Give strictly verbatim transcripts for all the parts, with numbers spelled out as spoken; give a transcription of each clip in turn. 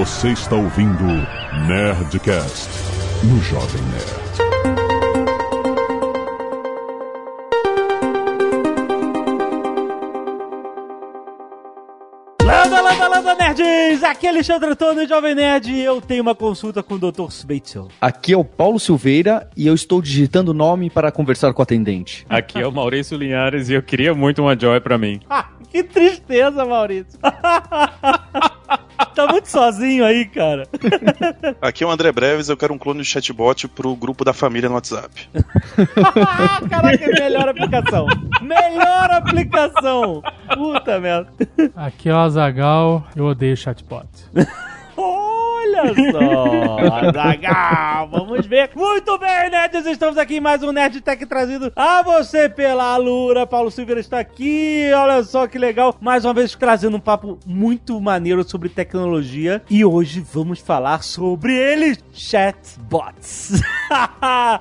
Você está ouvindo Nerdcast no Jovem Nerd. Landa, landa, landa, nerds! Aqui é Alexandre Antônio, Jovem Nerd, e eu tenho uma consulta com o doutor Spitzel. Aqui é o Paulo Silveira e eu estou digitando o nome para conversar com o atendente. Aqui é o Maurício Linhares e eu queria muito uma joy para mim. Ah, que tristeza, Maurício! Tá muito sozinho aí, cara. Aqui é o André Breves, eu quero um clone de chatbot pro grupo da família no WhatsApp. Caraca, melhor aplicação. Melhor aplicação. Puta merda. Aqui é o Azagal, eu odeio chatbot. Olha só, Zagal, vamos ver. Muito bem, nerds, estamos aqui em mais um NerdTech trazido a você pela Alura. Paulo Silveira está aqui, olha só que legal. Mais uma vez trazendo um papo muito maneiro sobre tecnologia. E hoje vamos falar sobre eles, chatbots.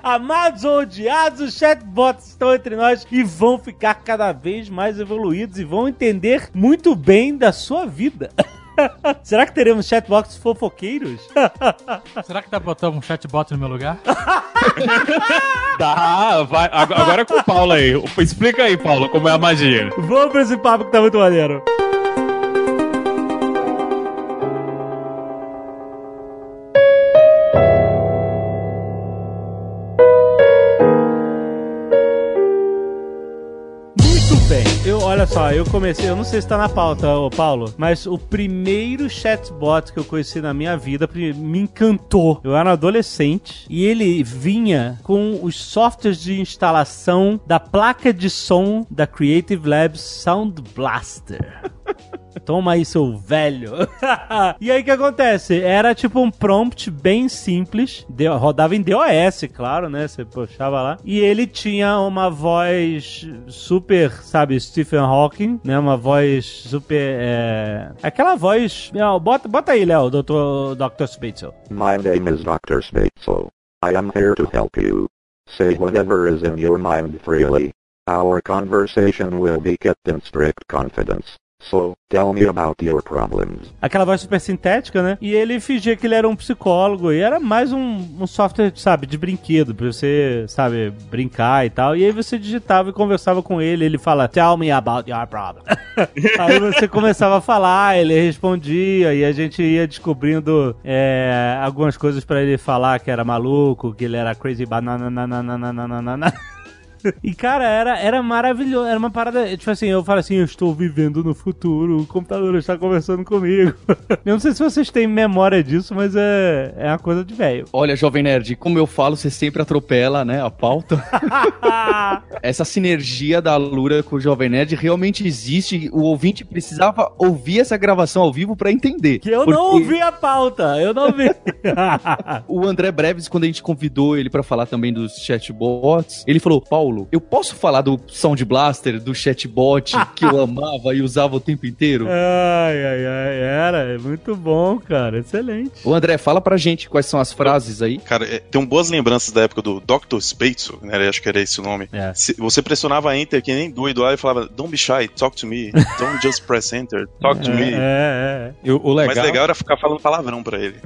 Amados ou odiados, os chatbots estão entre nós e vão ficar cada vez mais evoluídos e vão entender muito bem da sua vida. Será que teremos chatbots fofoqueiros? Será que dá pra botar um chatbot no meu lugar? Dá, vai. Agora é com o Paulo aí. Explica aí, Paulo, como é a magia. Vamos pra esse papo que tá muito maneiro. Olha só, eu comecei, eu não sei se tá na pauta, Paulo, mas o primeiro chatbot que eu conheci na minha vida me encantou. Eu era um adolescente e ele vinha com os softwares de instalação da placa de som da Creative Labs Sound Blaster. Toma aí, seu velho. E aí, o que acontece? Era tipo um prompt bem simples. Deu, rodava em D O S, claro, né? Você puxava lá. E ele tinha uma voz super, sabe, Stephen Hawking, né? Uma voz super... É... Aquela voz... Não, bota, bota aí, Léo, doutor doutor Spitzel. My name is doutor Spitzel. I am here to help you. Say whatever is in your mind freely. Our conversation will be kept in strict confidence. So, tell me about your problems. Aquela voz super sintética, né? E ele fingia que ele era um psicólogo e era mais um, um software, sabe, de brinquedo, pra você, sabe, brincar e tal. E aí você digitava e conversava com ele, ele fala, tell me about your problem. Aí você começava a falar, ele respondia e a gente ia descobrindo é, algumas coisas pra ele falar, que era maluco, que ele era crazy banana, nananana. E, cara, era, era maravilhoso. Era uma parada, tipo assim, eu falo assim, eu estou vivendo no futuro, o computador está conversando comigo. Eu não sei se vocês têm memória disso, mas é, é uma coisa de velho. Olha, Jovem Nerd, como eu falo, você sempre atropela, né, a pauta. Essa sinergia da Alura com o Jovem Nerd realmente existe. O ouvinte precisava ouvir essa gravação ao vivo pra entender. Que eu porque... não ouvi a pauta, eu não ouvi. O André Breves, quando a gente convidou ele pra falar também dos chatbots, ele falou, Paulo, eu posso falar do Sound Blaster, do chatbot que eu amava e usava o tempo inteiro? Ai, ai, ai, era, é muito bom, cara, excelente. Ô André, fala pra gente quais são as frases aí. Cara, é, tem boas lembranças da época do doutor Spitzel, né, acho que era esse o nome. É. Se, você pressionava Enter, que nem doido lá, e falava, don't be shy, talk to me, don't just press Enter, talk to é, me. É, é. E o, o legal... mais legal era ficar falando palavrão pra ele.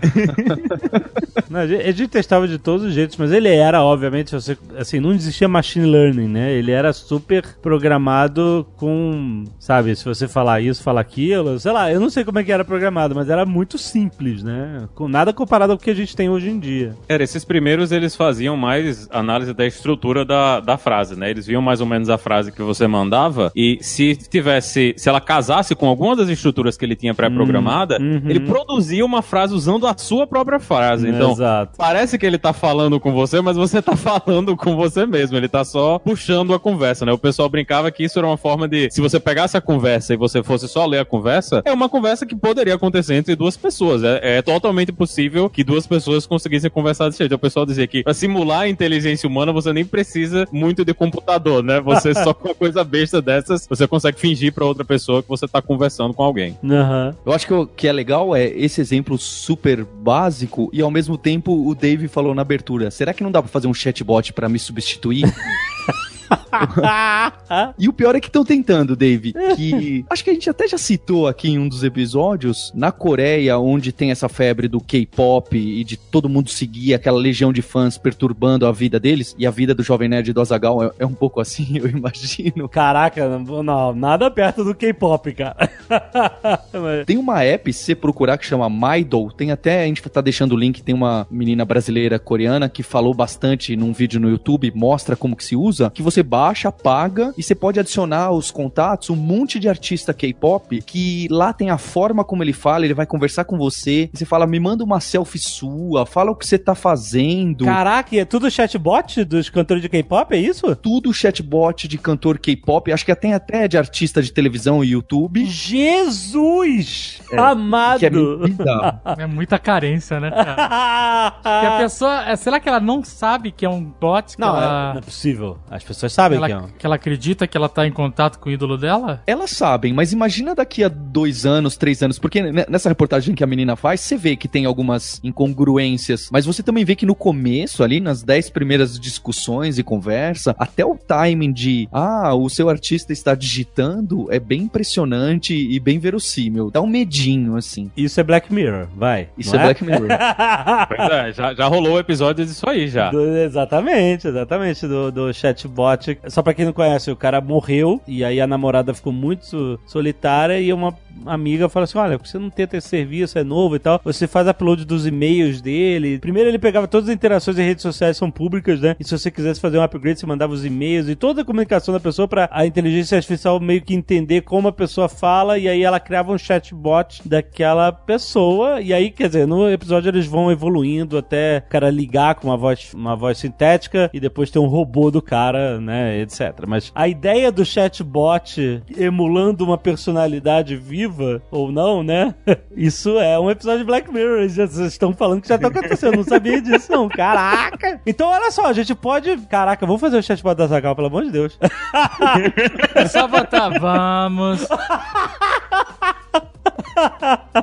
Não, a gente testava de todos os jeitos, mas ele era, obviamente, você, assim, não existia machine learning, né? Ele era super programado com, sabe, se você falar isso, falar aquilo, sei lá, eu não sei como é que era programado, mas era muito simples, né? Com nada comparado ao que a gente tem hoje em dia. Era, esses primeiros eles faziam mais análise da estrutura da, da frase, né? Eles viam mais ou menos a frase que você mandava e se tivesse, se ela casasse com alguma das estruturas que ele tinha pré-programada, hum, uhum. ele produzia uma frase usando a sua própria frase. Então, exato. Parece que ele tá falando com você, mas você tá falando com você mesmo, ele tá só puxando a conversa, né? O pessoal brincava que isso era uma forma de, se você pegasse a conversa e você fosse só ler a conversa, é uma conversa que poderia acontecer entre duas pessoas. É, é totalmente possível que duas pessoas conseguissem conversar desse jeito. O pessoal dizia que pra simular a inteligência humana, você nem precisa muito de computador, né? Você só com uma coisa besta dessas, você consegue fingir pra outra pessoa que você tá conversando com alguém. Uhum. Eu acho que o que é legal é esse exemplo super básico e ao mesmo tempo o Dave falou na abertura, será que não dá pra fazer um chatbot pra me substituir? Ha ha ha. E o pior é que estão tentando, Dave, que acho que a gente até já citou aqui em um dos episódios, na Coreia, onde tem essa febre do K-pop e de todo mundo seguir aquela legião de fãs perturbando a vida deles, e a vida do Jovem Nerd e do Azaghal é, é um pouco assim, eu imagino. Caraca, não, nada perto do K-pop, cara. Tem uma app, se você procurar, que chama MyDol, tem até, a gente tá deixando o link, tem uma menina brasileira coreana que falou bastante num vídeo no YouTube, mostra como que se usa, que você baixa, paga e você pode adicionar os contatos, um monte de artista K-pop, que lá tem a forma como ele fala, ele vai conversar com você, e você fala, me manda uma selfie sua, fala o que você tá fazendo. Caraca, e é tudo chatbot dos cantores de K-pop, é isso? Tudo chatbot de cantor K-pop, acho que tem até de artista de televisão e YouTube. Jesus! É, amado! É, é muita carência, né, cara? Que a pessoa, será que ela não sabe que é um bot? Que não, ela... não é possível. As pessoas sabem ela, que é um... Que ela acredita que ela tá em contato com o ídolo dela? Elas sabem, mas imagina daqui a dois anos, três anos, porque nessa reportagem que a menina faz, você vê que tem algumas incongruências, mas você também vê que no começo, ali, nas dez primeiras discussões e conversa, até o timing de, ah, o seu artista está digitando, é bem impressionante e bem verossímil. Dá um medinho, assim. Isso é Black Mirror, vai. Isso é, é Black Mirror. Pois é, já, já rolou o episódio disso aí, já. Do, exatamente, exatamente, do, do chatbot. Só pra quem não conhece, o cara morreu e aí a namorada ficou muito solitária e uma amiga fala assim, olha, você não tenta esse serviço, é novo e tal, você faz upload dos e-mails dele. Primeiro ele pegava todas as interações em redes sociais, são públicas, né? E se você quisesse fazer um upgrade, você mandava os e-mails e toda a comunicação da pessoa pra a inteligência artificial meio que entender como a pessoa fala e aí ela criava um chatbot daquela pessoa e aí, quer dizer, no episódio eles vão evoluindo até o cara ligar com uma voz, uma voz sintética e depois ter um robô do cara, né, etcétera. Mas a ideia do chatbot emulando uma personalidade viva, ou não, né? Isso é um episódio de Black Mirror, vocês estão falando que já tá acontecendo, eu não sabia disso não, caraca! Então olha só, a gente pode, caraca, vamos fazer o chatbot da Zagal, pelo amor de Deus. Só botar, vamos...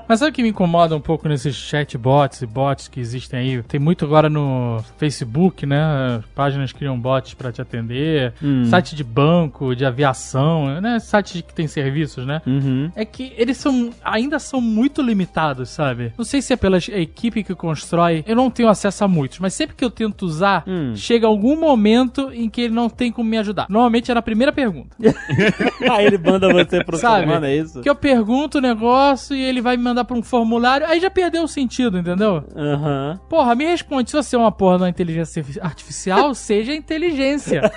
Mas sabe o que me incomoda um pouco nesses chatbots e bots que existem aí? Tem muito agora no Facebook, né? Páginas criam bots pra te atender, hum. site de banco, de aviação, né? Sites que tem serviços, né? Uhum. É que eles são, ainda são muito limitados, sabe? Não sei se é pela equipe que constrói, eu não tenho acesso a muitos, mas sempre que eu tento usar, hum. chega algum momento em que ele não tem como me ajudar. Normalmente era a primeira pergunta. Aí ele manda você pro semana, é isso? Que eu pergunto o negócio e ele vai me mandar pra um formulário, aí já perdeu o sentido, entendeu? Uhum. Porra, me responde, se você é uma porra da inteligência artificial, seja inteligência.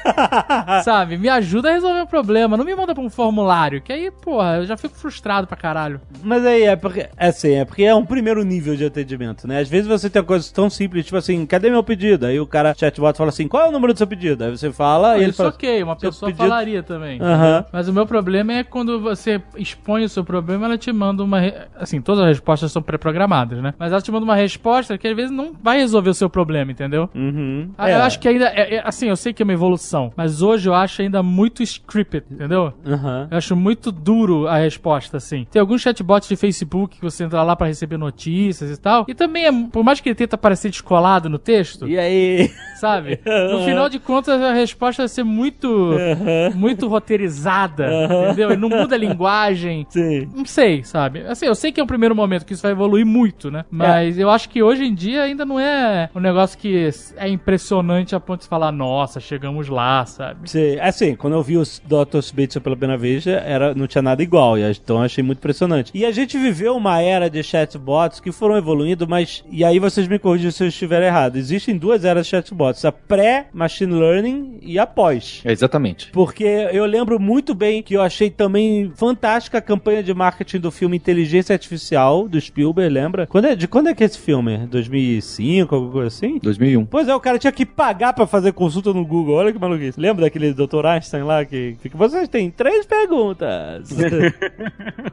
Sabe? Me ajuda a resolver o problema, não me manda pra um formulário, que aí, porra, eu já fico frustrado pra caralho. Mas aí, é porque é assim, é porque é um primeiro nível de atendimento, né? Às vezes você tem coisas tão simples, tipo assim, cadê meu pedido? Aí o cara, chatbot, fala assim, qual é o número do seu pedido? Aí você fala, ah, e ele fala... Isso ok, uma pessoa pedido... falaria também. Uhum. Mas o meu problema é quando você expõe o seu problema, ela te manda uma... Assim, todas as respostas são pré-programadas, né? Mas ela te manda uma resposta que às vezes não vai resolver o seu problema, entendeu? Uhum. Ah, é. Eu acho que ainda... É, é, assim, eu sei que é uma evolução, mas hoje eu acho ainda muito scripted, entendeu? Uhum. Eu acho muito duro a resposta, assim. Tem alguns chatbots de Facebook que você entra lá pra receber notícias e tal, e também, é, por mais que ele tenta parecer descolado no texto... E aí? Sabe? Uhum. No final de contas, a resposta vai ser muito... Uhum. Muito roteirizada, uhum. entendeu? E não muda a linguagem. Sim. Não sei, sabe? Assim, eu sei que é um primeiro momento que isso vai evoluir muito, né? Mas é. eu acho que hoje em dia ainda não é um negócio que é impressionante a ponto de falar, nossa, chegamos lá, sabe? Sim, assim, quando eu vi o doutor Spitzel pela primeira vez, era, não tinha nada igual, então eu achei muito impressionante. E a gente viveu uma era de chatbots que foram evoluindo, mas, e aí vocês me corrigem se eu estiver errado, existem duas eras de chatbots, a pré-machine learning e a pós. É, exatamente. Porque eu lembro muito bem que eu achei também fantástica a campanha de marketing do filme Inteligência Inteligência Artificial, do Spielberg, lembra? Quando é, de quando é que é esse filme? dois mil e cinco, alguma coisa assim? dois mil e um. Pois é, o cara tinha que pagar pra fazer consulta no Google, olha que maluquice. Lembra daquele doutor Einstein lá que fica, vocês têm três perguntas.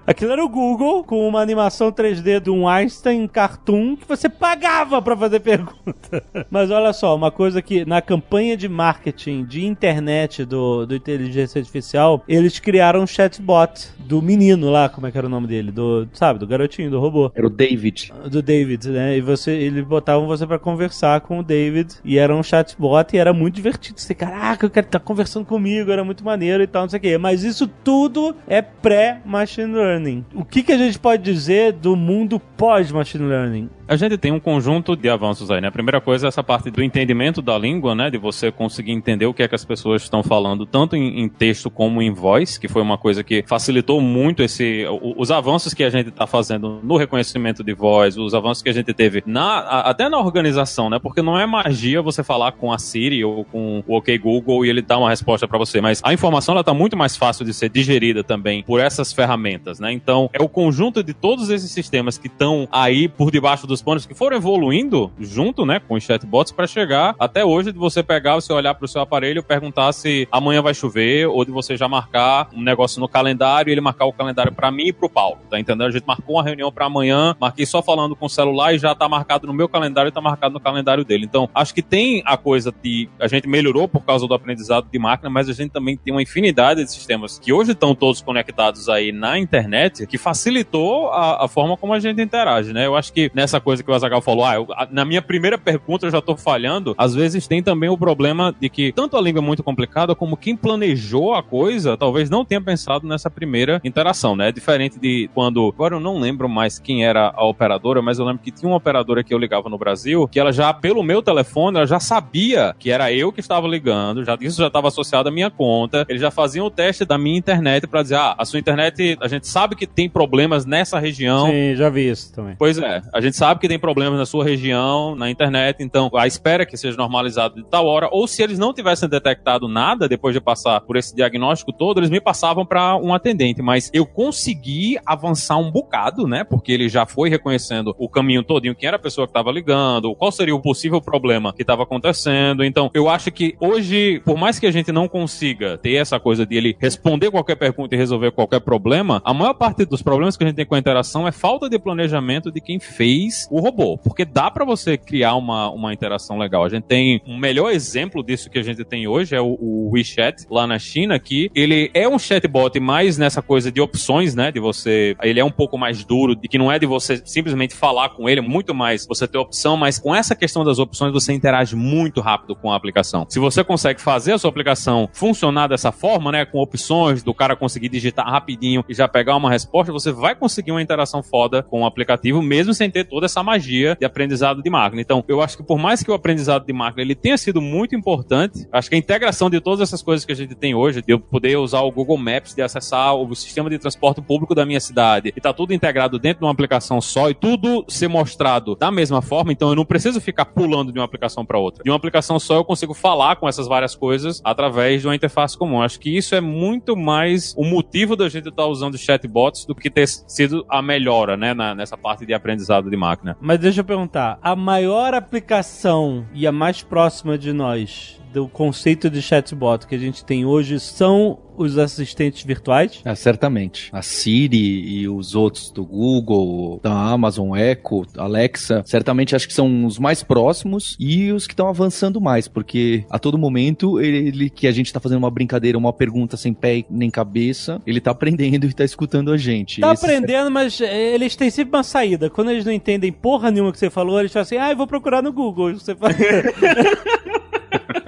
Aquilo era o Google com uma animação três D de um Einstein cartoon que você pagava pra fazer pergunta. Mas olha só, uma coisa que na campanha de marketing de internet do, do Inteligência Artificial, eles criaram um chatbot do menino lá, como é que era o nome dele? Do, sabe, do garotinho robotinho, do robô. Era o David. Do David, né? E você, eles botavam você pra conversar com o David, e era um chatbot, e era muito divertido. Você, caraca, o cara tá conversando comigo, era muito maneiro e tal, não sei o quê. Mas isso tudo é pré-machine learning. O que, que a gente pode dizer do mundo pós-machine learning? A gente tem um conjunto de avanços aí, né? A primeira coisa é essa parte do entendimento da língua, né? De você conseguir entender o que é que as pessoas estão falando, tanto em, em texto como em voz, que foi uma coisa que facilitou muito esse, os avanços que a gente está fazendo no reconhecimento de voz, os avanços que a gente teve na, a, até na organização, né? Porque não é magia você falar com a Siri ou com o OK Google e ele dar uma resposta para você, mas a informação ela está muito mais fácil de ser digerida também por essas ferramentas, né? Então, é o conjunto de todos esses sistemas que estão aí por debaixo dos pontos que foram evoluindo junto, né, com os chatbots para chegar até hoje de você pegar, você olhar pro seu aparelho, perguntar se amanhã vai chover, ou de você já marcar um negócio no calendário e ele marcar o calendário para mim e pro Paulo, tá entendendo? A gente marcou uma reunião para amanhã, marquei só falando com o celular e já tá marcado no meu calendário e tá marcado no calendário dele. Então, acho que tem a coisa de a gente melhorou por causa do aprendizado de máquina, mas a gente também tem uma infinidade de sistemas que hoje estão todos conectados aí na internet, que facilitou a, a forma como a gente interage, né? Eu acho que nessa coisa coisa que o Azaghal falou, ah, eu, na minha primeira pergunta eu já tô falhando, às vezes tem também o problema de que tanto a língua é muito complicada como quem planejou a coisa talvez não tenha pensado nessa primeira interação, né? É diferente de quando, agora eu não lembro mais quem era a operadora, mas eu lembro que tinha uma operadora que eu ligava no Brasil, que ela já, pelo meu telefone, ela já sabia que era eu que estava ligando, já, isso já estava associado à minha conta, eles já faziam o teste da minha internet pra dizer, ah, a sua internet, a gente sabe que tem problemas nessa região. Sim, já vi isso também. Pois é, a gente sabe que tem problemas na sua região, na internet, então a espera que seja normalizado de tal hora, ou se eles não tivessem detectado nada depois de passar por esse diagnóstico todo, eles me passavam para um atendente, mas eu consegui avançar um bocado, né, porque ele já foi reconhecendo o caminho todinho, quem era a pessoa que estava ligando, qual seria o possível problema que estava acontecendo, então eu acho que hoje, por mais que a gente não consiga ter essa coisa de ele responder qualquer pergunta e resolver qualquer problema, a maior parte dos problemas que a gente tem com a interação é falta de planejamento de quem fez o robô, porque dá pra você criar uma, uma interação legal. A gente tem um melhor exemplo disso que a gente tem hoje é o, o WeChat, lá na China, que ele é um chatbot mais nessa coisa de opções, né, de você, ele é um pouco mais duro, de que não é de você simplesmente falar com ele, muito mais você ter opção, mas com essa questão das opções você interage muito rápido com a aplicação. Se você consegue fazer a sua aplicação funcionar dessa forma, né, com opções do cara conseguir digitar rapidinho e já pegar uma resposta, você vai conseguir uma interação foda com o aplicativo, mesmo sem ter toda essa magia de aprendizado de máquina. Então, eu acho que por mais que o aprendizado de máquina ele tenha sido muito importante, acho que a integração de todas essas coisas que a gente tem hoje, de eu poder usar o Google Maps, de acessar o sistema de transporte público da minha cidade, e tá tudo integrado dentro de uma aplicação só, e tudo ser mostrado da mesma forma, então eu não preciso ficar pulando de uma aplicação para outra. De uma aplicação só eu consigo falar com essas várias coisas através de uma interface comum. Acho que isso é muito mais o motivo da gente estar usando chatbots do que ter sido a melhora, né, na, nessa parte de aprendizado de máquina. Mas deixa eu perguntar, a maior aplicação e a mais próxima de nós do conceito de chatbot que a gente tem hoje são os assistentes virtuais? É, certamente. A Siri e os outros do Google, da Amazon Echo, Alexa, certamente acho que são os mais próximos e os que estão avançando mais, porque a todo momento ele que a gente está fazendo uma brincadeira, uma pergunta sem pé nem cabeça, ele está aprendendo e está escutando a gente. Está aprendendo, é... mas eles têm sempre uma saída. Quando eles não entendem porra nenhuma que você falou, eles falam assim, ah, eu vou procurar no Google. Você fala...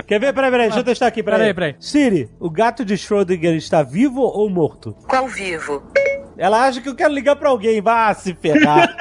Quer ver? Peraí, peraí, deixa eu testar aqui, peraí. Peraí, peraí. Siri, o gato de Schrödinger está vivo ou morto? Qual vivo? Ela acha que eu quero ligar pra alguém, vá se ferrar.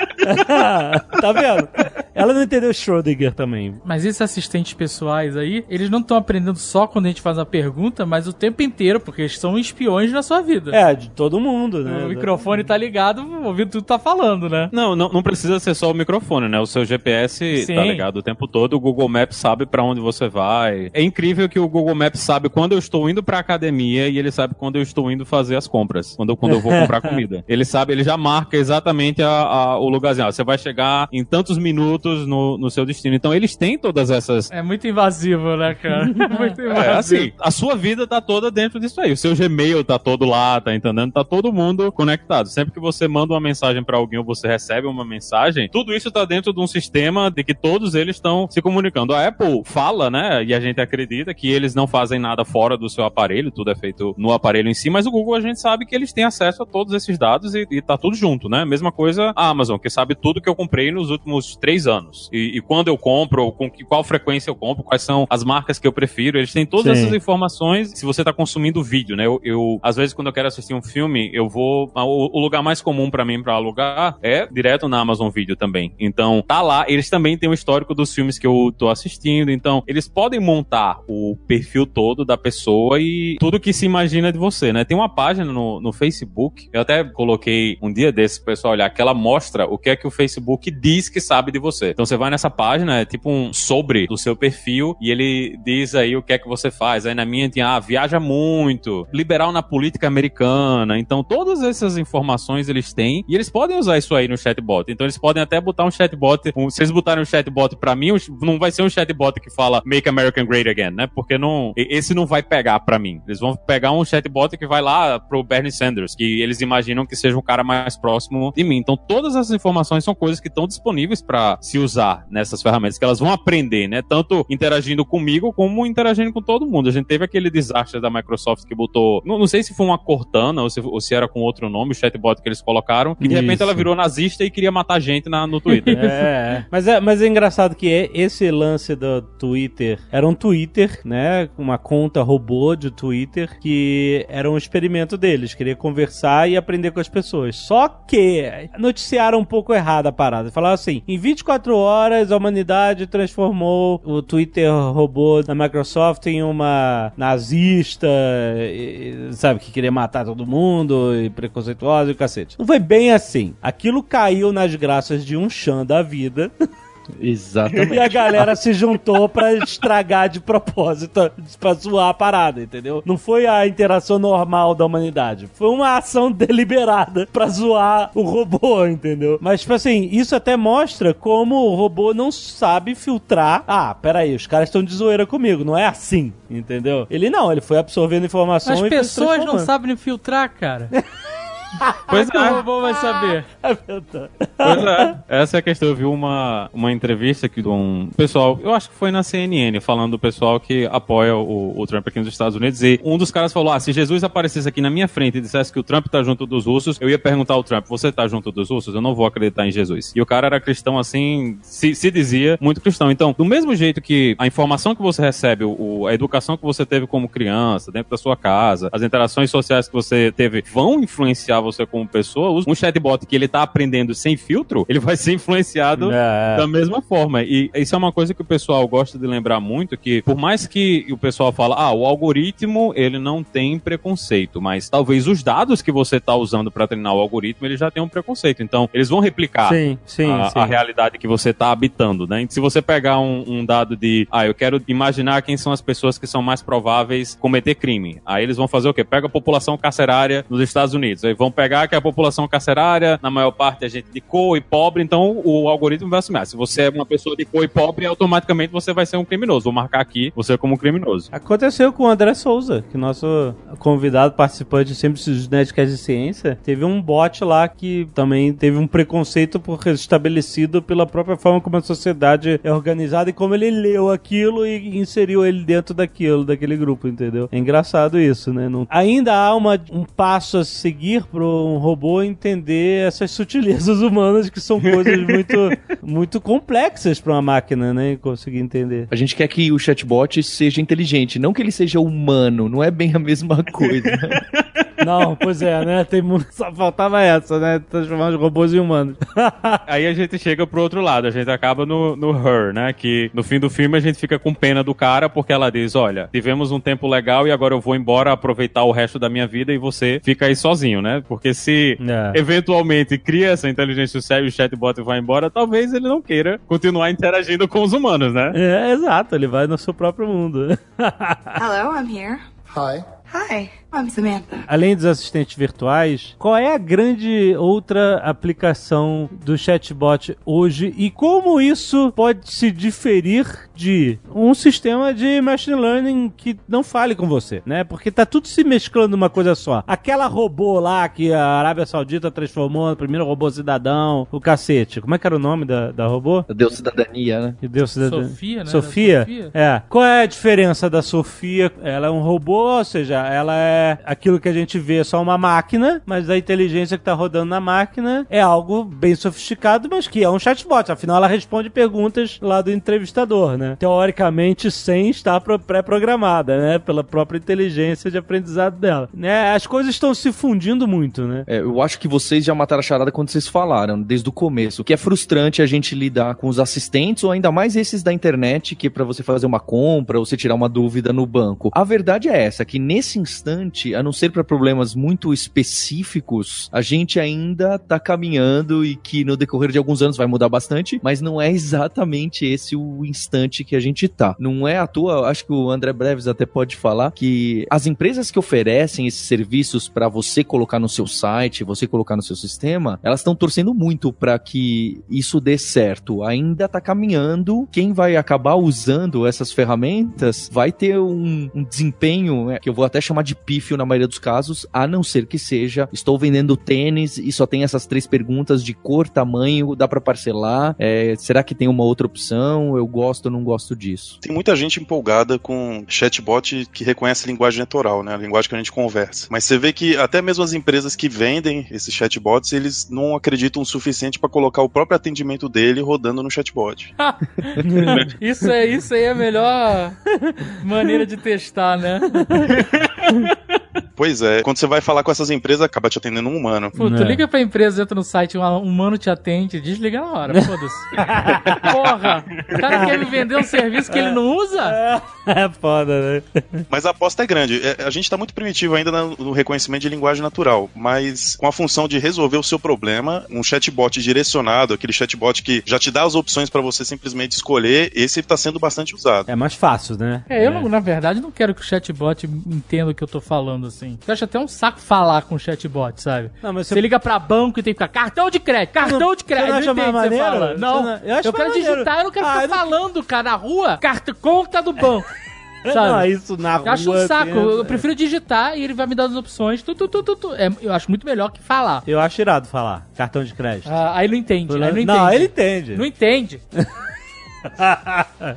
Tá vendo? Ela não entendeu Schrödinger também. Mas esses assistentes pessoais aí, eles não estão aprendendo só quando a gente faz a pergunta, mas o tempo inteiro, porque eles são espiões na sua vida. É, de todo mundo, né? O microfone tá ligado, ouvindo tudo que tá falando, né? Não, não, não precisa ser só o microfone, né? O seu G P S Sim. tá ligado o tempo todo, o Google Maps sabe pra onde você vai. É incrível que o Google Maps sabe quando eu estou indo pra academia e ele sabe quando eu estou indo fazer as compras, quando eu, quando eu vou comprar comida. Ele sabe, ele já marca exatamente a, a, o lugarzinho. Ó, você vai chegar em tantos minutos minutos no, no seu destino. Então eles têm todas essas... É muito invasivo, né, cara? Muito invasivo. É, assim, a sua vida tá toda dentro disso aí. O seu Gmail tá todo lá, tá entendendo? Tá todo mundo conectado. Sempre que você manda uma mensagem pra alguém ou você recebe uma mensagem, tudo isso tá dentro de um sistema de que todos eles estão se comunicando. A Apple fala, né, e a gente acredita que eles não fazem nada fora do seu aparelho, tudo é feito no aparelho em si, mas o Google a gente sabe que eles têm acesso a todos esses dados e, e tá tudo junto, né? Mesma coisa a Amazon, que sabe tudo que eu comprei nos últimos três anos. E, e quando eu compro, com que, qual frequência eu compro, quais são as marcas que eu prefiro, eles têm todas Sim. essas informações. Se você tá consumindo vídeo, né? Eu, eu, às vezes, quando eu quero assistir um filme, eu vou... O, o lugar mais comum pra mim pra alugar é direto na Amazon Video também. Então, tá lá. Eles também têm o histórico dos filmes que eu tô assistindo. Então, eles podem montar o perfil todo da pessoa e tudo que se imagina de você, né? Tem uma página no, no Facebook, eu até coloquei um dia desse pro pessoal olhar, que ela mostra o que é que o Facebook diz que sabe de você. Então, você vai nessa página, é tipo um sobre do seu perfil e ele diz aí o que é que você faz. Aí na minha tinha, ah, viaja muito, liberal na política americana. Então, todas essas informações eles têm e eles podem usar isso aí no chatbot. Então, eles podem até botar um chatbot, um, se eles botarem um chatbot pra mim, não vai ser um chatbot que fala Make America Great Again, né? Porque não, esse não vai pegar pra mim. Eles vão pegar um chatbot que vai lá pro Bernie Sanders, que eles imaginam que seja um cara mais próximo de mim. Então, todas essas informações são coisas que estão disponíveis pra se usar nessas ferramentas, que elas vão aprender, né? Tanto interagindo comigo, como interagindo com todo mundo. A gente teve aquele desastre da Microsoft que botou, não, não sei se foi uma Cortana ou se, ou se era com outro nome, o chatbot que eles colocaram, que de Isso. repente ela virou nazista e queria matar gente na, no Twitter. É. Mas é, mas é engraçado que é esse lance do Twitter, era um Twitter, né, uma conta robô de Twitter, que era um experimento deles, queria conversar e aprender com as pessoas. Só que noticiaram um pouco errada a parada. Falaram assim, em vinte e quatro horas a humanidade transformou o Twitter robô da Microsoft em uma nazista, e, sabe, que queria matar todo mundo, e preconceituosa e o cacete. Não foi bem assim. Aquilo caiu nas graças de um chã da vida... Exatamente. E a galera se juntou pra estragar de propósito, pra zoar a parada, entendeu? Não foi a interação normal da humanidade. Foi uma ação deliberada pra zoar o robô, entendeu? Mas, tipo assim, isso até mostra como o robô não sabe filtrar. Ah, peraí, os caras estão de zoeira comigo, não é assim, entendeu? Ele não, ele foi absorvendo informação. As e pessoas não sabem filtrar, cara. Pois é. O robô vai saber. Pois é. Essa é a questão. Eu vi uma, uma entrevista aqui de um pessoal, eu acho que foi na C N N, falando do pessoal que apoia o, o Trump aqui nos Estados Unidos. E um dos caras falou, ah, se Jesus aparecesse aqui na minha frente e dissesse que o Trump tá junto dos russos, eu ia perguntar ao Trump, você tá junto dos russos? Eu não vou acreditar em Jesus. E o cara era cristão assim, se, se dizia muito cristão. Então, do mesmo jeito que a informação que você recebe, o, a educação que você teve como criança, dentro da sua casa, as interações sociais que você teve vão influenciar você como pessoa, um chatbot que ele tá aprendendo sem filtro, ele vai ser influenciado é. da mesma forma. E isso é uma coisa que o pessoal gosta de lembrar muito, que por mais que o pessoal fala, ah, o algoritmo, ele não tem preconceito, mas talvez os dados que você tá usando pra treinar o algoritmo, ele já tem um preconceito. Então, eles vão replicar sim, sim, a, sim. a realidade que você tá habitando, né? Se você pegar um, um dado de, ah, eu quero imaginar quem são as pessoas que são mais prováveis cometer crime. Aí eles vão fazer o quê? Pega a população carcerária nos Estados Unidos, aí vão pegar que a população carcerária, na maior parte é gente de cor e pobre, então o algoritmo vai assumir. Se você é uma pessoa de cor e pobre, automaticamente você vai ser um criminoso. Vou marcar aqui você como criminoso. Aconteceu com o André Souza, que nosso convidado, participante sempre dos Nerdcast de Ciência, teve um bot lá que também teve um preconceito por estabelecido pela própria forma como a sociedade é organizada e como ele leu aquilo e inseriu ele dentro daquilo, daquele grupo, entendeu? É engraçado isso, né? Não... Ainda há uma, um passo a seguir pro um robô entender essas sutilezas humanas que são coisas muito, muito complexas para uma máquina, né? Conseguir entender. A gente quer que o chatbot seja inteligente, não que ele seja humano, não é bem a mesma coisa. Não, pois é, né? Tem muito... Só faltava essa, né? Transformar os robôs em humanos. Aí a gente chega pro outro lado, a gente acaba no, no Her, né? Que no fim do filme a gente fica com pena do cara porque ela diz, olha, tivemos um tempo legal e agora eu vou embora aproveitar o resto da minha vida e você fica aí sozinho, né? Porque se é. eventualmente cria essa inteligência artificial e o chatbot vai embora, talvez ele não queira continuar interagindo com os humanos, né? É, exato. Ele vai no seu próprio mundo. Hello, I'm here. Hi. Hi, I'm Samantha. Além dos assistentes virtuais, qual é a grande outra aplicação do chatbot hoje e como isso pode se diferir de um sistema de machine learning que não fale com você, né? Porque tá tudo se mesclando numa coisa só. Aquela robô lá que a Arábia Saudita transformou no primeiro robô cidadão, o cacete. Como é que era o nome da, da robô? Deu cidadania, né? Que deu cidadania. Sofia, né? Sofia? Sofia? É. Qual é a diferença da Sofia? Ela é um robô, ou seja, ela é aquilo que a gente vê é só uma máquina, mas a inteligência que tá rodando na máquina é algo bem sofisticado, mas que é um chatbot. Afinal, ela responde perguntas lá do entrevistador, né? Teoricamente, sem estar pré-programada, né? Pela própria inteligência de aprendizado dela. Né? As coisas estão se fundindo muito, né? É, eu acho que vocês já mataram a charada quando vocês falaram, desde o começo. O que é frustrante é a gente lidar com os assistentes, ou ainda mais esses da internet, que é pra você fazer uma compra, ou você tirar uma dúvida no banco. A verdade é essa, que nesse instante, a não ser para problemas muito específicos, a gente ainda tá caminhando e que no decorrer de alguns anos vai mudar bastante, mas não é exatamente esse o instante que a gente tá. Não é à toa, acho que o André Breves até pode falar que as empresas que oferecem esses serviços para você colocar no seu site, você colocar no seu sistema, elas estão torcendo muito para que isso dê certo. Ainda tá caminhando, quem vai acabar usando essas ferramentas vai ter um, um desempenho, né, que eu vou até chamar de pífio na maioria dos casos, a não ser que seja, estou vendendo tênis e só tem essas três perguntas de cor, tamanho, dá pra parcelar, é, será que tem uma outra opção, eu gosto ou não gosto disso. Tem muita gente empolgada com chatbot que reconhece linguagem natural, né, a linguagem que a gente conversa, mas você vê que até mesmo as empresas que vendem esses chatbots, eles não acreditam o suficiente pra colocar o próprio atendimento dele rodando no chatbot. Isso, é, isso aí é a melhor maneira de testar, né? Pois é, quando você vai falar com essas empresas, acaba te atendendo um humano. Pô, tu é. liga pra empresa, entra no site, um humano te atende, desliga na hora, foda-se. Porra, o cara quer me vender um serviço que ele não usa? É, é foda, né? Mas a aposta é grande. É, a gente tá muito primitivo ainda no reconhecimento de linguagem natural, mas com a função de resolver o seu problema, um chatbot direcionado, aquele chatbot que já te dá as opções pra você simplesmente escolher, esse tá sendo bastante usado. É mais fácil, né? É, eu, é. Não, na verdade, não quero que o chatbot entenda o que eu tô falando, assim. Eu acho até um saco falar com chatbot, sabe? Não, mas você... você liga pra banco e tem que ficar cartão de crédito, cartão não, de crédito. Você não acha mais maneiro? Fala. Não, não, eu, acho eu quero maneiro. digitar, eu não quero ah, ficar não... falando, cara, na rua, carta, conta do banco. Sabe? Não, isso na rua, eu acho um saco, eu, eu prefiro digitar e ele vai me dar as opções. Tu, tu, tu, tu, tu. É, eu acho muito melhor que falar. Eu acho irado falar, cartão de crédito. Ah, aí não entende, Por... aí não entende. Não, ele entende. Não entende.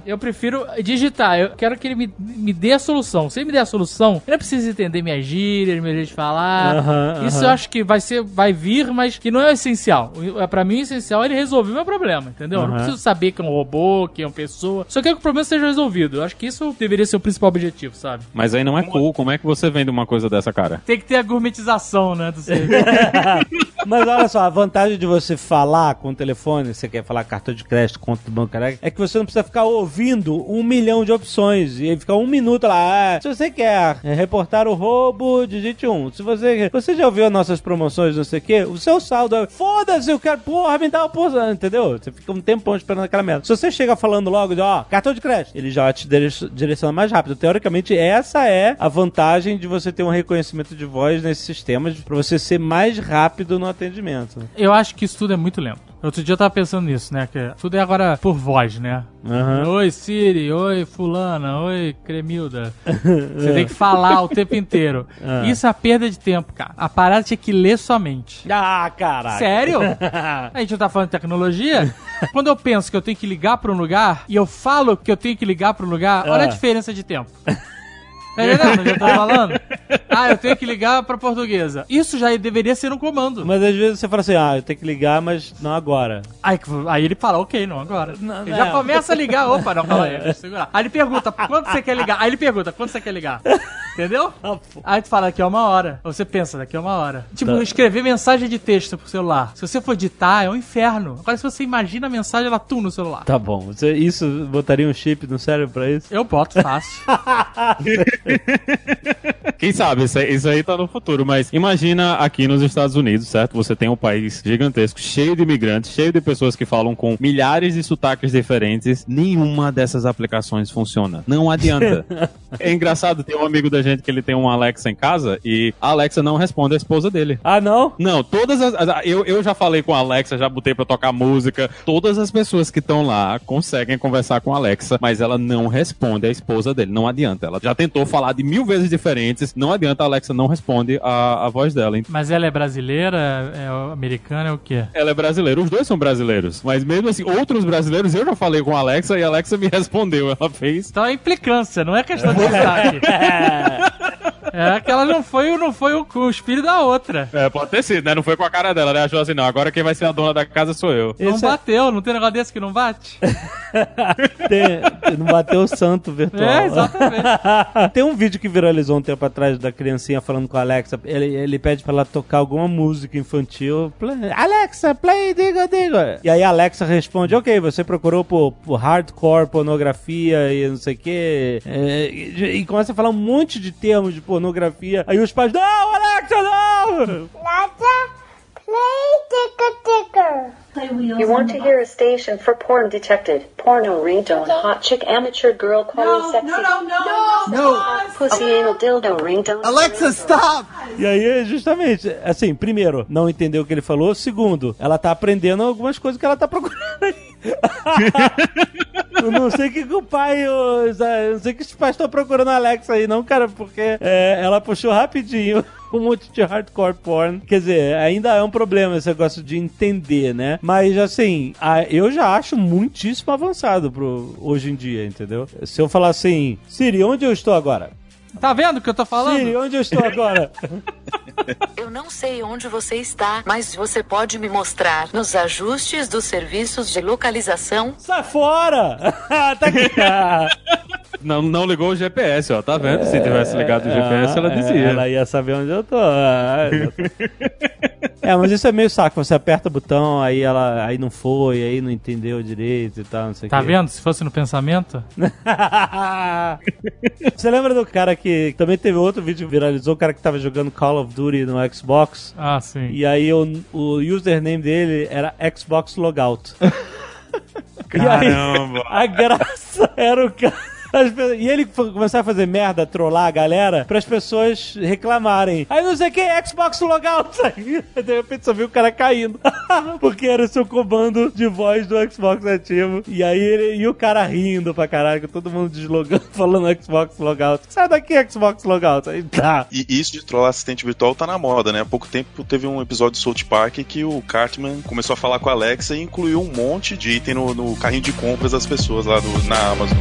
Eu prefiro digitar. Eu quero que ele me, me dê a solução. Se ele me der a solução, ele não precisa entender minhas gírias, meu jeito de falar. Uhum, Isso uhum. eu acho que vai, ser, vai vir, mas que não é o essencial. Pra mim, o essencial é ele resolver o meu problema, entendeu? Uhum. Eu não preciso saber que é um robô, que é uma pessoa. Só quero que o problema seja resolvido. Eu acho que isso deveria ser o principal objetivo, sabe? Mas aí não é cool. Como é que você vende uma coisa dessa, cara? Tem que ter a gourmetização, né? Do Mas olha só, a vantagem de você falar com o telefone, se você quer falar cartão de crédito, conta do banco, caraca, é que você não precisa ficar ouvindo um milhão de opções e ficar um minuto lá. Ah, se você quer reportar o roubo, digite um. Se você você já ouviu as nossas promoções, não sei o quê, o seu saldo é foda-se, eu quero, porra, me dá uma porra, entendeu? Você fica um tempão esperando aquela merda. Se você chega falando logo de, ó, oh, cartão de crédito, ele já te direciona mais rápido. Teoricamente, essa é a vantagem de você ter um reconhecimento de voz nesses sistemas, pra você ser mais rápido no atendimento. Eu acho que isso tudo é muito lento. Outro dia eu tava pensando nisso, né? Que tudo é agora por voz, né? Uhum. Oi, Siri. Oi, fulana. Oi, Cremilda. Você tem que falar o tempo inteiro. Uhum. Isso é a perda de tempo, cara. A parada tinha que ler somente. Ah, caralho. Sério? A gente não tá falando de tecnologia? Quando eu penso que eu tenho que ligar pra um lugar e eu falo que eu tenho que ligar pra um lugar, olha a diferença de tempo. Tá entendendo o que eu tô falando? Ah, eu tenho que ligar pra portuguesa. Isso já deveria ser um comando. Mas às vezes você fala assim, ah, eu tenho que ligar, mas não agora. Aí, aí ele fala, ok, não agora. Não, ele não. já começa a ligar, opa, não, fala aí, segurar. Aí ele pergunta, quando você quer ligar? Aí ele pergunta, quando você quer ligar? Entendeu? Aí tu fala, daqui a uma hora. Ou você pensa, daqui a uma hora. Tipo, tá. Escrever mensagem de texto pro celular. Se você for digitar, é um inferno. Agora se você imagina a mensagem, ela tum no celular. Tá bom. Você, isso, botaria um chip no cérebro pra isso? Eu boto fácil. Quem sabe, isso aí, isso aí tá no futuro, mas imagina aqui nos Estados Unidos, certo? Você tem um país gigantesco, cheio de imigrantes, cheio de pessoas que falam com milhares de sotaques diferentes. Nenhuma dessas aplicações funciona. Não adianta. É engraçado, tem um amigo da gente que ele tem um Alexa em casa e a Alexa não responde a esposa dele. Ah, não? Não, todas as... Eu, eu já falei com a Alexa, já botei pra tocar música. Todas as pessoas que estão lá conseguem conversar com a Alexa, mas ela não responde a esposa dele. Não adianta. Ela já tentou falar de mil vezes diferentes. Não adianta, a Alexa não responde a, a voz dela. Hein? Mas ela é brasileira? É americana? É o quê? Ela é brasileira. Os dois são brasileiros. Mas mesmo assim, outros brasileiros, eu já falei com a Alexa e a Alexa me respondeu. Ela fez... Então é implicância, não é questão de destaque. É que ela não foi, não foi o, o espírito da outra. É, pode ter sido, né? Não foi com a cara dela, né? Achou assim, não, agora quem vai ser a dona da casa sou eu. Não Isso bateu, é... não tem negócio desse que não bate? tem, não bateu o santo virtual. É, exatamente. Tem um vídeo que viralizou um tempo atrás da criancinha falando com a Alexa. Ele, ele pede pra ela tocar alguma música infantil. Alexa, play, diga, diga. E aí a Alexa responde, ok, você procurou por, por hardcore, pornografia e não sei o quê. É, e, e começa a falar um monte de termos de pornografia. Aí os pais, não, Alexa, não! Alexa, play ticker ticker. You want to hear a station for porn detected. Porno ringtone, hot chick, amateur girl, quality sexy. No, no, no, no, pussy anal dildo ringtone. Alexa, stop! E aí, justamente, assim, primeiro, não entendeu o que ele falou. Segundo, ela tá aprendendo algumas coisas que ela tá procurando ali. Eu não sei o que o pai, eu não sei que os pais estão procurando a Alexa aí, não, cara, porque é, ela puxou rapidinho um monte de hardcore porn. Quer dizer, ainda é um problema esse negócio de entender, né? Mas, assim, a, eu já acho muitíssimo avançado pro, hoje em dia, entendeu? Se eu falar assim, Siri, onde eu estou agora? Tá vendo o que eu tô falando? Siri, onde eu estou agora? Eu não sei onde você está, mas você pode me mostrar nos ajustes dos serviços de localização. Sai fora! Tá aqui. Não, não ligou o G P S, ó. Tá vendo? É, se tivesse ligado o G P S, ela dizia. Ela ia saber onde eu tô. É, mas isso é meio saco. Você aperta o botão, aí ela aí não foi, aí não entendeu direito e tal, não sei o que. Tá vendo? Se fosse no pensamento. Você lembra do cara que... Também teve outro vídeo que viralizou, o cara que tava jogando Call of Duty no Xbox. Ah, sim. E aí o, o username dele era Xbox Logout. Caramba! E aí, a graça era o cara... E ele começou a fazer merda, trollar a galera, para as pessoas reclamarem. Aí não sei o que, Xbox Logout. Aí de repente só viu o cara caindo. Porque era o seu comando de voz do Xbox ativo. E aí ele, e o cara rindo pra caralho, todo mundo deslogando, falando Xbox Logout. Sai daqui, Xbox Logout. Aí tá. E isso de trollar assistente virtual tá na moda, né? Há pouco tempo teve um episódio do South Park que o Cartman começou a falar com a Alexa e incluiu um monte de item no, no carrinho de compras das pessoas lá do, na Amazon.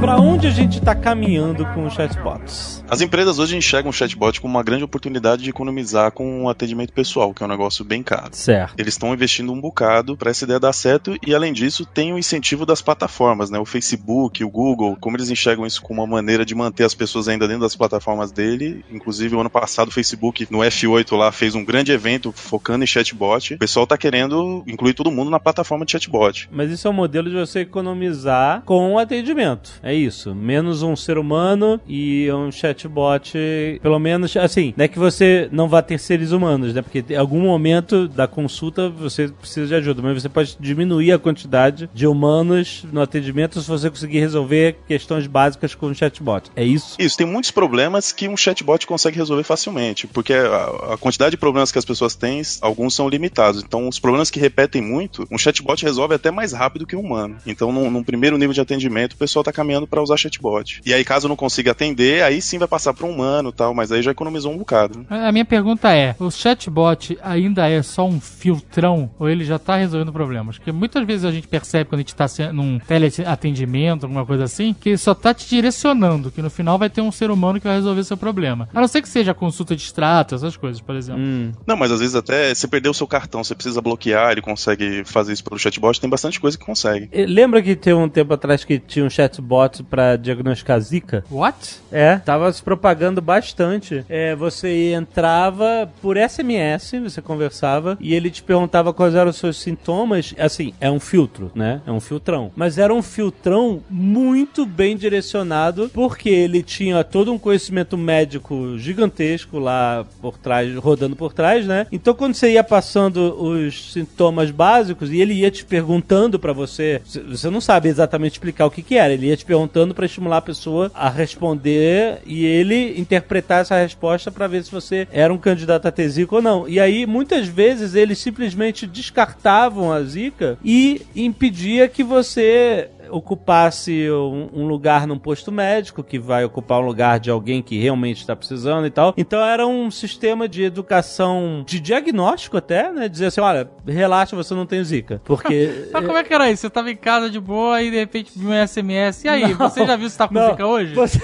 Pra onde a gente tá caminhando com os chatbots? As empresas hoje enxergam o chatbot como uma grande oportunidade de economizar com o atendimento pessoal, que é um negócio bem caro. Certo. Eles estão investindo um bocado pra essa ideia dar certo e, além disso, tem o incentivo das plataformas, né? O Facebook, o Google, como eles enxergam isso como uma maneira de manter as pessoas ainda dentro das plataformas dele. Inclusive, o ano passado, o Facebook, no F oito lá, fez um grande evento focando em chatbot. O pessoal tá querendo incluir todo mundo na plataforma de chatbot. Mas isso é um modelo de você economizar com o atendimento. É isso. Menos um ser humano e um chatbot, pelo menos, assim, não é que você não vá ter seres humanos, né? Porque em algum momento da consulta você precisa de ajuda, mas você pode diminuir a quantidade de humanos no atendimento se você conseguir resolver questões básicas com um chatbot. É isso? Isso. Tem muitos problemas que um chatbot consegue resolver facilmente, porque a, a quantidade de problemas que as pessoas têm, alguns são limitados. Então, os problemas que repetem muito, um chatbot resolve até mais rápido que um humano. Então, num, num primeiro nível de atendimento, o pessoal tá caminhando para usar chatbot. E aí, caso não consiga atender, aí sim vai passar para um humano e tal, mas aí já economizou um bocado. A minha pergunta é, o chatbot ainda é só um filtrão ou ele já tá resolvendo problemas? Porque muitas vezes a gente percebe quando a gente tá num teleatendimento, alguma coisa assim, que ele só tá te direcionando, que no final vai ter um ser humano que vai resolver seu problema. A não ser que seja consulta de extrato, essas coisas, por exemplo. Hum. Não, mas às vezes até você perdeu o seu cartão, você precisa bloquear, ele consegue fazer isso pelo chatbot, tem bastante coisa que consegue. Lembra que teve um tempo atrás que tinha um chatbot para pra diagnosticar zika. What? É, tava se propagando bastante. É, você entrava por S M S, você conversava, e ele te perguntava quais eram os seus sintomas. Assim, é um filtro, né? É um filtrão. Mas era um filtrão muito bem direcionado, porque ele tinha todo um conhecimento médico gigantesco lá por trás, rodando por trás, né? Então, quando você ia passando os sintomas básicos, e ele ia te perguntando pra você, você não sabe exatamente explicar o que que era, ele ia te perguntando pra estimular a pessoa a responder e ele interpretar essa resposta pra ver se você era um candidato a ter zika ou não. E aí, muitas vezes, eles simplesmente descartavam a zika e impedia que você ocupasse um, um lugar num posto médico, que vai ocupar um lugar de alguém que realmente está precisando e tal. Então era um sistema de educação, de diagnóstico até, né? Dizer assim, olha, relaxa, você não tem zika. Porque... Mas como é que era isso? Você estava em casa de boa e de repente viu um S M S. E aí, não, você já viu se tá com não, zika hoje? Você...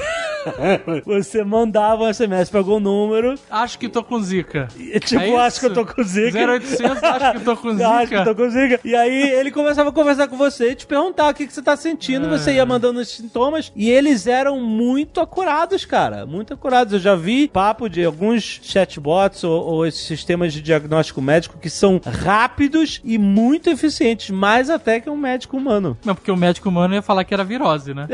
você mandava um S M S pra algum número. Acho que tô com zika. E, tipo, é acho que eu tô com zika. zero oitocentos, acho que tô com zika. Acho que tô com zika. E aí ele começava a conversar com você e te perguntar o que, que você tá sentindo, ah. Você ia mandando os sintomas e eles eram muito acurados, cara. Muito acurados. Eu já vi papo de alguns chatbots ou, ou esses sistemas de diagnóstico médico que são rápidos e muito eficientes, mais até que um médico humano. Não, porque o médico humano ia falar que era virose, né?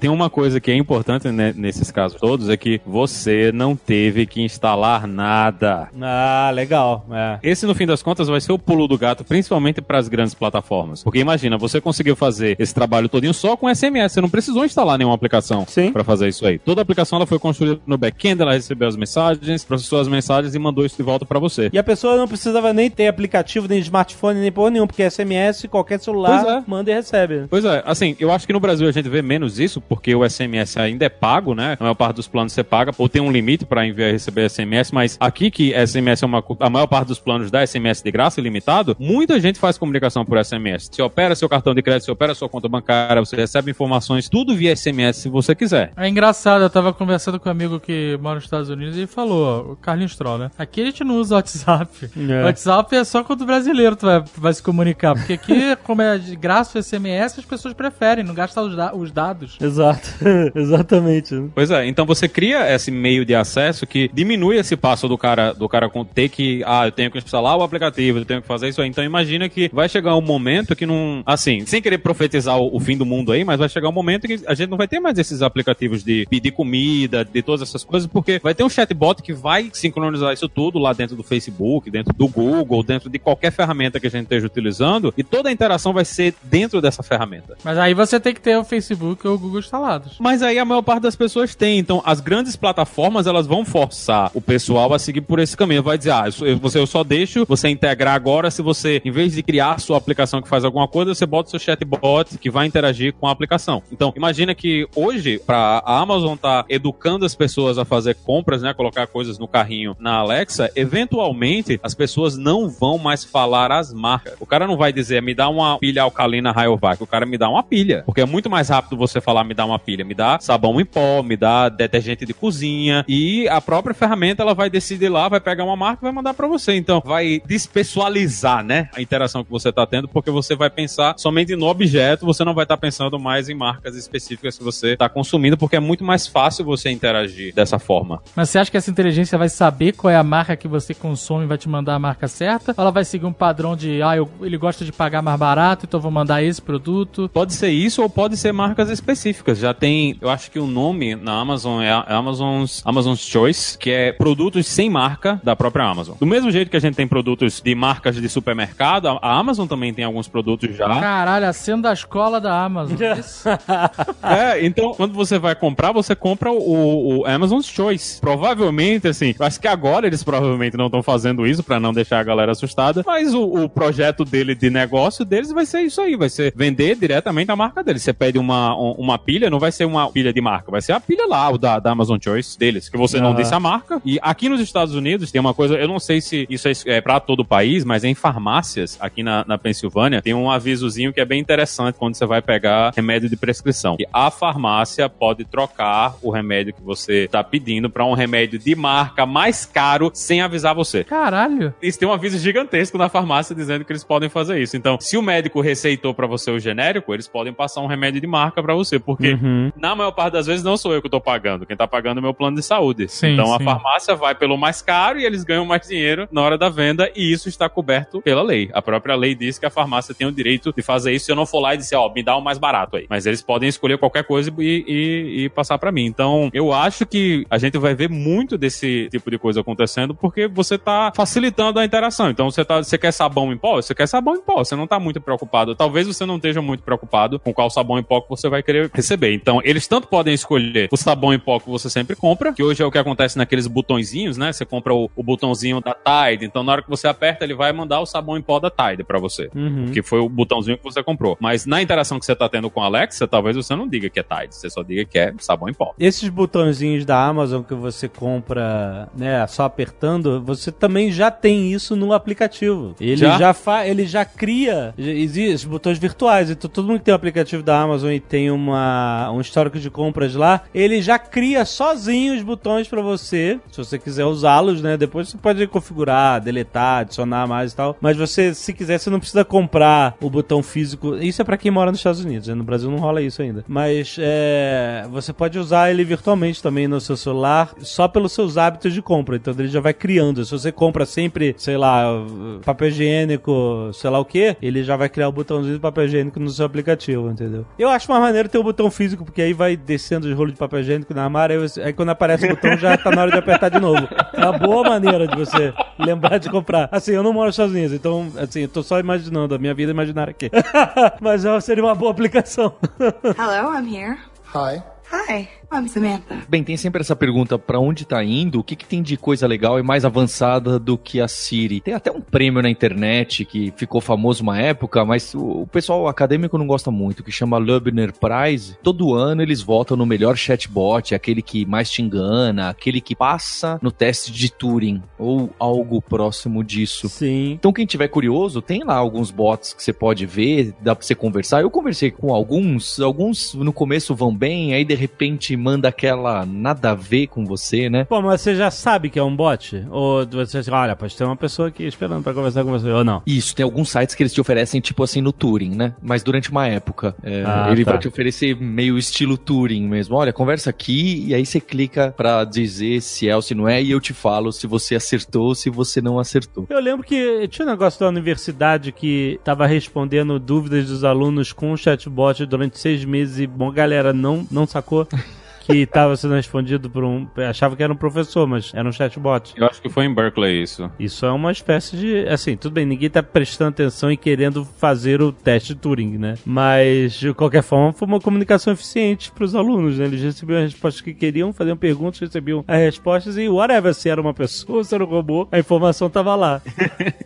Tem uma coisa que é importante, né, nesses casos todos, é que você não teve que instalar nada. Ah, legal. É. Esse, no fim das contas, vai ser o pulo do gato, principalmente para as grandes plataformas. Porque imagina, você conseguiu fazer esse trabalho todinho só com S M S. Você não precisou instalar nenhuma aplicação para fazer isso aí. Toda a aplicação ela foi construída no back-end, ela recebeu as mensagens, processou as mensagens e mandou isso de volta para você. E a pessoa não precisava nem ter aplicativo, nem smartphone, nem porra nenhuma, porque S M S, qualquer celular, é. manda e recebe. Pois é. Assim, eu acho que no Brasil a gente vê menos isso, porque o S M S ainda é pago, né? A maior parte dos planos você paga, ou tem um limite para enviar e receber S M S, mas aqui que S M S é uma... A maior parte dos planos dá S M S de graça, ilimitado, muita gente faz comunicação por S M S. Você opera seu cartão de crédito, você opera sua conta bancária, você recebe informações, tudo via S M S se você quiser. É engraçado, eu tava conversando com um amigo que mora nos Estados Unidos e ele falou, o Carlinhos Troll, né? Aqui a gente não usa WhatsApp. É. O WhatsApp é só quando o brasileiro tu vai, vai se comunicar, porque aqui, como é de graça o S M S, as pessoas preferem, não gastam os, da- os dados. Exato. Exato, exatamente. Pois é, então você cria esse meio de acesso que diminui esse passo do cara, do cara ter que, ah, eu tenho que instalar o aplicativo, eu tenho que fazer isso aí. Então imagina que vai chegar um momento que não, assim, sem querer profetizar o, o fim do mundo aí, mas vai chegar um momento que a gente não vai ter mais esses aplicativos de pedir comida, de todas essas coisas, porque vai ter um chatbot que vai sincronizar isso tudo lá dentro do Facebook, dentro do Google, dentro de qualquer ferramenta que a gente esteja utilizando, e toda a interação vai ser dentro dessa ferramenta. Mas aí você tem que ter o Facebook ou o Google instalados. Mas aí a maior parte das pessoas tem. Então, as grandes plataformas, elas vão forçar o pessoal a seguir por esse caminho. Vai dizer, ah, eu, você, eu só deixo você integrar agora se você, em vez de criar a sua aplicação que faz alguma coisa, você bota o seu chatbot que vai interagir com a aplicação. Então, imagina que hoje, pra a Amazon tá educando as pessoas a fazer compras, né, colocar coisas no carrinho na Alexa, eventualmente, as pessoas não vão mais falar as marcas. O cara não vai dizer, me dá uma pilha alcalina Rayovac. O cara me dá uma pilha. Porque é muito mais rápido você falar, me dá uma pilha, me dá sabão em pó, me dá detergente de cozinha, e a própria ferramenta ela vai decidir lá, vai pegar uma marca e vai mandar pra você. Então vai despessoalizar, né, a interação que você tá tendo, porque você vai pensar somente no objeto, você não vai estar tá pensando mais em marcas específicas que você tá consumindo, porque é muito mais fácil você interagir dessa forma. Mas você acha que essa inteligência vai saber qual é a marca que você consome e vai te mandar a marca certa? Ou ela vai seguir um padrão de, ah, eu, ele gosta de pagar mais barato, então vou mandar esse produto? Pode ser isso, ou pode ser marcas específicas. Já tem, eu acho que o nome na Amazon é Amazon's, Amazon's Choice, que é produtos sem marca da própria Amazon. Do mesmo jeito que a gente tem produtos de marcas de supermercado, a Amazon também tem alguns produtos já. Caralho, a senda da escola da Amazon. É, então, quando você vai comprar, você compra o, o Amazon's Choice. Provavelmente, assim, acho que agora eles provavelmente não estão fazendo isso pra não deixar a galera assustada, mas o, o projeto dele de negócio deles vai ser isso aí, vai ser vender diretamente a marca deles. Você pede uma, uma pilha pilha não vai ser uma pilha de marca, vai ser a pilha lá da, da Amazon Choice deles, que você ah. não disse a marca. E aqui nos Estados Unidos tem uma coisa, eu não sei se isso é, é pra todo o país, mas em farmácias aqui na, na Pensilvânia tem um avisozinho que é bem interessante quando você vai pegar remédio de prescrição. E a farmácia pode trocar o remédio que você tá pedindo pra um remédio de marca mais caro sem avisar você. Caralho! Isso tem um aviso gigantesco na farmácia dizendo que eles podem fazer isso. Então, se o médico receitou pra você o genérico, eles podem passar um remédio de marca pra você, porque uhum. na maior parte das vezes não sou eu que tô pagando, quem tá pagando é o meu plano de saúde. Sim, então sim. a farmácia vai pelo mais caro e eles ganham mais dinheiro na hora da venda e isso está coberto pela lei. A própria lei diz que a farmácia tem o direito de fazer isso se eu não for lá e dizer, ó, me dá o mais barato aí. Mas eles podem escolher qualquer coisa e, e, e passar pra mim. Então, eu acho que a gente vai ver muito desse tipo de coisa acontecendo porque você tá facilitando a interação. Então, você, tá, você quer sabão em pó? Você quer sabão em pó. Você não tá muito preocupado. Talvez você não esteja muito preocupado com qual sabão em pó que você vai querer receber. Então, eles tanto podem escolher o sabão em pó que você sempre compra, que hoje é o que acontece naqueles botõezinhos, né? Você compra o, o botãozinho da Tide, então na hora que você aperta, ele vai mandar o sabão em pó da Tide pra você, uhum. que foi o botãozinho que você comprou. Mas na interação que você tá tendo com a Alexa, talvez você não diga que é Tide, você só diga que é sabão em pó. Esses botãozinhos da Amazon que você compra, né, só apertando, você também já tem isso no aplicativo. Ele já, já, fa- ele já cria esses botões virtuais, então todo mundo que tem o um aplicativo da Amazon e tem uma, um histórico de compras lá, ele já cria sozinho os botões pra você, se você quiser usá-los, né? Depois você pode configurar, deletar, adicionar mais e tal. Mas você, se quiser, você não precisa comprar o botão físico. Isso é pra quem mora nos Estados Unidos, né? No Brasil não rola isso ainda. Mas é, você pode usar ele virtualmente também no seu celular, só pelos seus hábitos de compra. Então ele já vai criando. Se você compra sempre, sei lá, papel higiênico, sei lá o quê, ele já vai criar o botãozinho do papel higiênico no seu aplicativo, entendeu? Eu acho mais maneiro ter o botão físico, porque aí vai descendo os rolos de papel higiênico na armário, aí, você, aí quando aparece o botão já tá na hora de apertar de novo. É uma boa maneira de você lembrar de comprar. Assim, eu não moro sozinho, então, assim, eu tô só imaginando a minha vida imaginária aqui. Mas seria uma boa aplicação. Hello, I'm here. Hi. Hi. I'm Samantha. Bem, tem sempre essa pergunta, pra onde tá indo? O que que tem de coisa legal e mais avançada do que a Siri? Tem até um prêmio na internet que ficou famoso uma época, mas o, o pessoal acadêmico não gosta muito, que chama Loebner Prize. Todo ano eles votam no melhor chatbot, aquele que mais te engana, aquele que passa no teste de Turing, ou algo próximo disso. Sim. Então quem tiver curioso, tem lá alguns bots que você pode ver, dá pra você conversar. Eu conversei com alguns, alguns no começo vão bem, aí de repente manda aquela nada a ver com você, né? Pô, mas você já sabe que é um bot? Ou você diz, olha, pode ter uma pessoa aqui esperando pra conversar com você, ou não? Isso, tem alguns sites que eles te oferecem, tipo assim, no Turing, né? Mas durante uma época. É, ah, ele tá. vai te oferecer meio estilo Turing mesmo. Olha, conversa aqui, e aí você clica pra dizer se é ou se não é, e eu te falo se você acertou ou se você não acertou. Eu lembro que tinha um negócio da universidade que tava respondendo dúvidas dos alunos com o chatbot durante seis meses e, bom, galera, não, não sacou? Que estava sendo respondido por um... Achava que era um professor, mas era um chatbot. Eu acho que foi em Berkeley isso. Isso é uma espécie de... Assim, tudo bem, ninguém tá prestando atenção e querendo fazer o teste de Turing, né? Mas, de qualquer forma, foi uma comunicação eficiente pros alunos, né? Eles recebiam as respostas que queriam, faziam perguntas, recebiam as respostas e whatever, se era uma pessoa, se era um robô, a informação tava lá.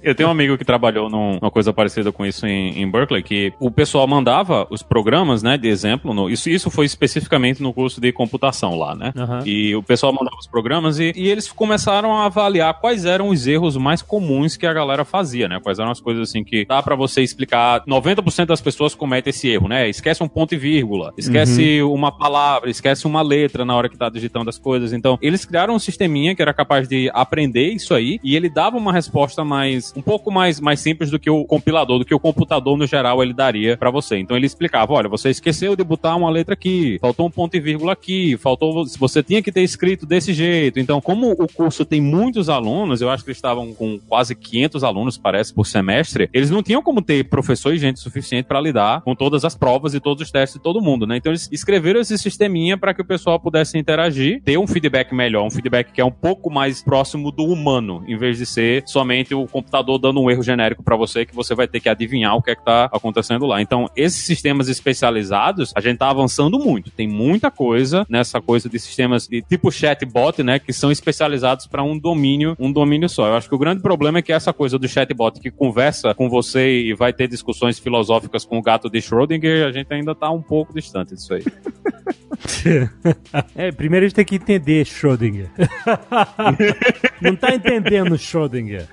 Eu tenho um amigo que trabalhou numa coisa parecida com isso em, em Berkeley, que o pessoal mandava os programas, né, de exemplo, no, isso, isso foi especificamente no curso de computação lá, né? Uhum. E o pessoal mandava os programas e, e eles começaram a avaliar quais eram os erros mais comuns que a galera fazia, né? Quais eram as coisas assim que dá pra você explicar. noventa por cento das pessoas cometem esse erro, né? Esquece um ponto e vírgula, esquece uhum. uma palavra, esquece uma letra na hora que tá digitando as coisas. Então, eles criaram um sisteminha que era capaz de aprender isso aí e ele dava uma resposta mais, um pouco mais, mais simples do que o compilador, do que o computador no geral ele daria pra você. Então, ele explicava, olha, você esqueceu de botar uma letra aqui, faltou um ponto e vírgula aqui, faltou, você tinha que ter escrito desse jeito. Então, como o curso tem muitos alunos, eu acho que eles estavam com quase quinhentos alunos, parece, por semestre, eles não tinham como ter professor e gente suficiente para lidar com todas as provas e todos os testes de todo mundo, né? Então, eles escreveram esse sisteminha para que o pessoal pudesse interagir, ter um feedback melhor, um feedback que é um pouco mais próximo do humano, em vez de ser somente o computador dando um erro genérico para você, que você vai ter que adivinhar o que é que tá acontecendo lá. Então, esses sistemas especializados, a gente tá avançando muito. Tem muita coisa nessa coisa de sistemas de tipo chatbot, né, que são especializados para um domínio, um domínio só. Eu acho que o grande problema é que essa coisa do chatbot que conversa com você e vai ter discussões filosóficas com o gato de Schrödinger, a gente ainda tá um pouco distante disso aí. É, primeiro a gente tem que entender Schrödinger. Não tá entendendo Schrödinger.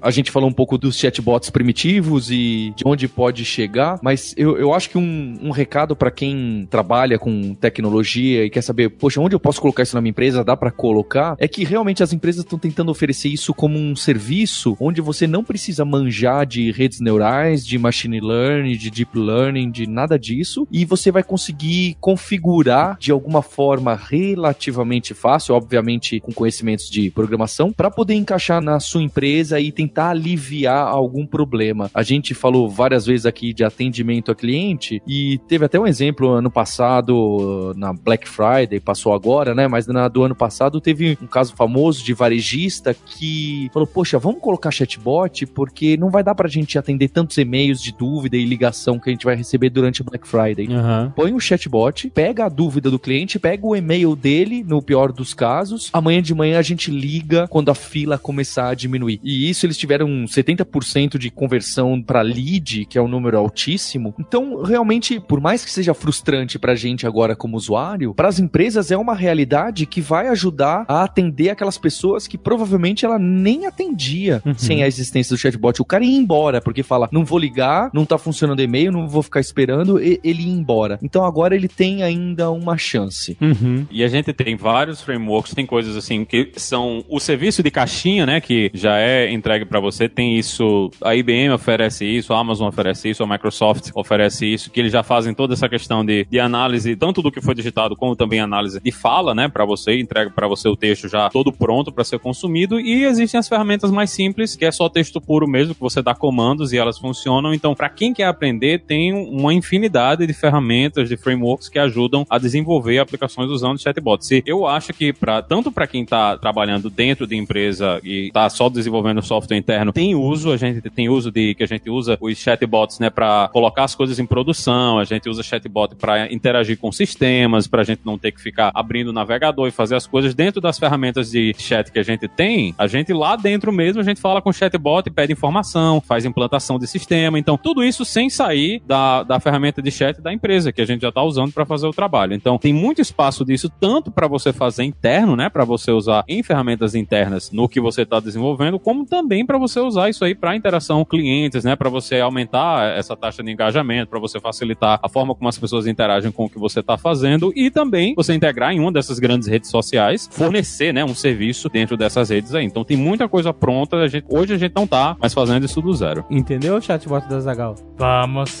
A gente falou um pouco dos chatbots primitivos e de onde pode chegar, mas eu, eu acho que um, um recado pra quem trabalha com tecnologia e quer saber, poxa, onde eu posso colocar isso na minha empresa? Dá pra colocar? É que realmente as empresas estão tentando oferecer isso como um serviço onde você não precisa manjar de redes neurais, de machine learning, de deep learning, de nada disso, e você vai conseguir configurar de alguma forma relativamente fácil, obviamente com conhecimentos de programação, pra poder encaixar na sua empresa e tentar aliviar algum problema. A gente falou várias vezes aqui de atendimento a cliente e teve até um exemplo ano passado na Black Friday, passou agora, né? Mas na, do ano passado teve um caso famoso de varejista que falou, poxa, vamos colocar chatbot porque não vai dar pra gente atender tantos e-mails de dúvida e ligação que a gente vai receber durante a Black Friday. Uhum. Põe um chatbot, pega a dúvida do cliente, pega o e-mail dele, no pior dos casos, amanhã de manhã a gente liga quando a fila começar a diminuir. E isso, eles tiveram setenta por cento de conversão para lead, que é um número altíssimo. Então, realmente, por mais que seja frustrante pra gente agora como usuário, para as empresas é uma realidade que vai ajudar a atender aquelas pessoas que provavelmente ela nem atendia uhum. sem a existência do chatbot. O cara ia embora, porque fala, não vou ligar, não tá funcionando e-mail, não vou ficar esperando, e ele ia embora. Então, agora ele tem ainda uma chance. Uhum. E a gente tem vários frameworks, tem coisas assim que são o serviço de caixinha, né, que já é entregue pra você, tem isso, a I B M oferece isso, a Amazon oferece isso, a Microsoft oferece isso, que eles já fazem toda essa questão de, de análise, tanto do que foi digitado como também análise de fala, né, pra você, entrega pra você o texto já todo pronto pra ser consumido, e existem as ferramentas mais simples, que é só texto puro mesmo, que você dá comandos e elas funcionam. Então, pra quem quer aprender, tem uma infinidade de ferramentas, de frameworks que ajudam a desenvolver aplicações usando chatbots. E eu acho que pra, tanto pra quem tá trabalhando dentro de empresa e tá só desenvolvendo no software interno, tem uso, a gente tem uso de, que a gente usa os chatbots, né, pra colocar as coisas em produção, a gente usa chatbot pra interagir com sistemas, pra gente não ter que ficar abrindo o navegador e fazer as coisas dentro das ferramentas de chat que a gente tem, a gente lá dentro mesmo, a gente fala com o chatbot, pede informação, faz implantação de sistema, então tudo isso sem sair da, da ferramenta de chat da empresa, que a gente já tá usando pra fazer o trabalho. Então, tem muito espaço disso, tanto pra você fazer interno, né, pra você usar em ferramentas internas no que você tá desenvolvendo, como como também para você usar isso aí para interação com clientes, né? Para você aumentar essa taxa de engajamento, para você facilitar a forma como as pessoas interagem com o que você está fazendo e também você integrar em uma dessas grandes redes sociais, fornecer, né, um serviço dentro dessas redes aí. Então tem muita coisa pronta, a gente, hoje a gente não tá mais fazendo isso do zero. Entendeu, chatbot da Zagal? Vamos!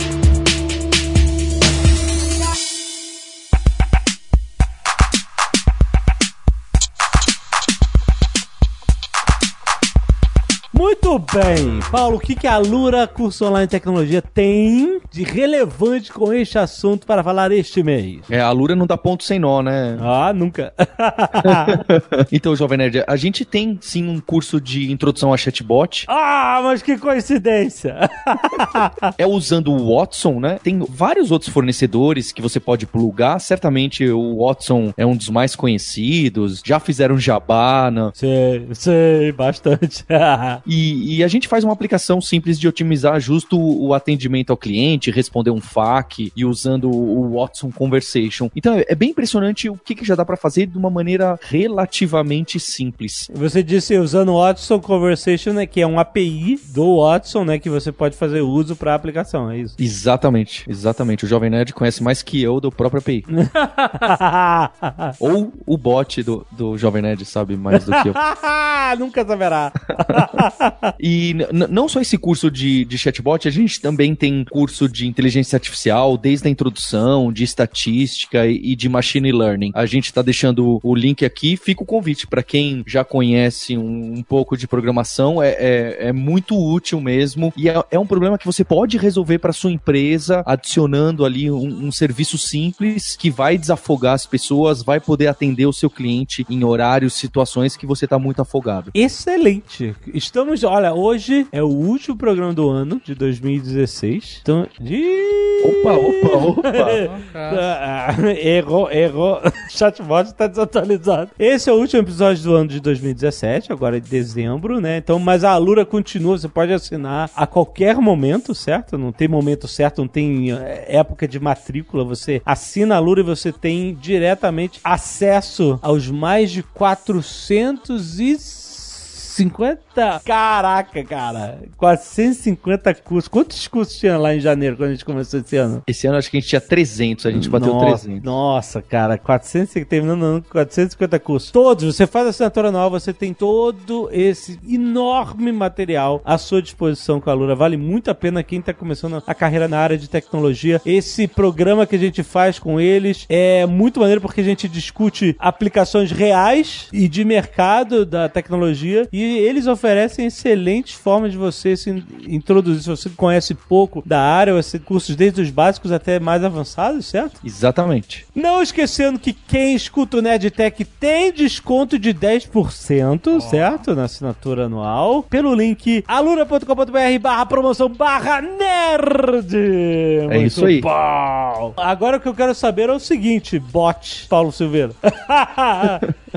Muito bem, Paulo, o que, que a Alura Curso Online de Tecnologia tem de relevante com este assunto para falar este mês? É, a Alura não dá ponto sem nó, né? Ah, nunca. Então, Jovem Nerd, a gente tem sim um curso de introdução a chatbot. Ah, mas que coincidência! É usando o Watson, né? Tem vários outros fornecedores que você pode plugar, certamente o Watson é um dos mais conhecidos, já fizeram jabá, né? Sei, sei, bastante. E, e a gente faz uma aplicação simples de otimizar justo o atendimento ao cliente, responder um F A Q e usando o Watson Conversation. Então é bem impressionante o que, que já dá para fazer de uma maneira relativamente simples. Você disse usando o Watson Conversation, né, que é um A P I do Watson, né, que você pode fazer uso para a aplicação, é isso? Exatamente, exatamente. O Jovem Nerd conhece mais que eu do próprio A P I. Ou o bot do, do Jovem Nerd sabe mais do que eu. Nunca saberá. E n- não só esse curso de, de chatbot, a gente também tem curso de inteligência artificial, desde a introdução, de estatística e, e de machine learning. A gente está deixando o link aqui, fica o convite para quem já conhece um, um pouco de programação, é, é, é muito útil mesmo, e é, é um problema que você pode resolver para sua empresa, adicionando ali um, um serviço simples que vai desafogar as pessoas, vai poder atender o seu cliente em horários, situações que você está muito afogado. Excelente! Estamos Olha, hoje é o último programa do ano de dois mil e dezesseis. Então, de... Opa, opa, opa. Errou, errou. Chatbot está desatualizado. Esse é o último episódio do ano de dois mil e dezessete, agora é de dezembro, né? Então, mas a Alura continua, você pode assinar a qualquer momento, certo? Não tem momento certo, não tem época de matrícula. Você assina a Alura e você tem diretamente acesso aos mais de quatrocentos e cinquenta? Caraca, cara. quatrocentos e cinquenta cursos. Quantos cursos tinha lá em janeiro, quando a gente começou esse ano? Esse ano acho que a gente tinha trezentos, a gente bateu nossa, trezentos. Nossa, cara. quatrocentos, terminando o ano com quatrocentos e cinquenta cursos. Todos. Você faz assinatura nova, você tem todo esse enorme material à sua disposição com a Alura. Vale muito a pena quem está começando a carreira na área de tecnologia. Esse programa que a gente faz com eles é muito maneiro porque a gente discute aplicações reais e de mercado da tecnologia e eles oferecem excelentes formas de você se introduzir. Se você conhece pouco da área, você tem cursos desde os básicos até mais avançados, certo? Exatamente. Não esquecendo que quem escuta o NerdTech tem desconto de dez por cento, oh. certo? Na assinatura anual. Pelo link alura.com.br barra promoção barra nerd. É muito isso aí. Bom. Agora o que eu quero saber é o seguinte, bot Paulo Silveira.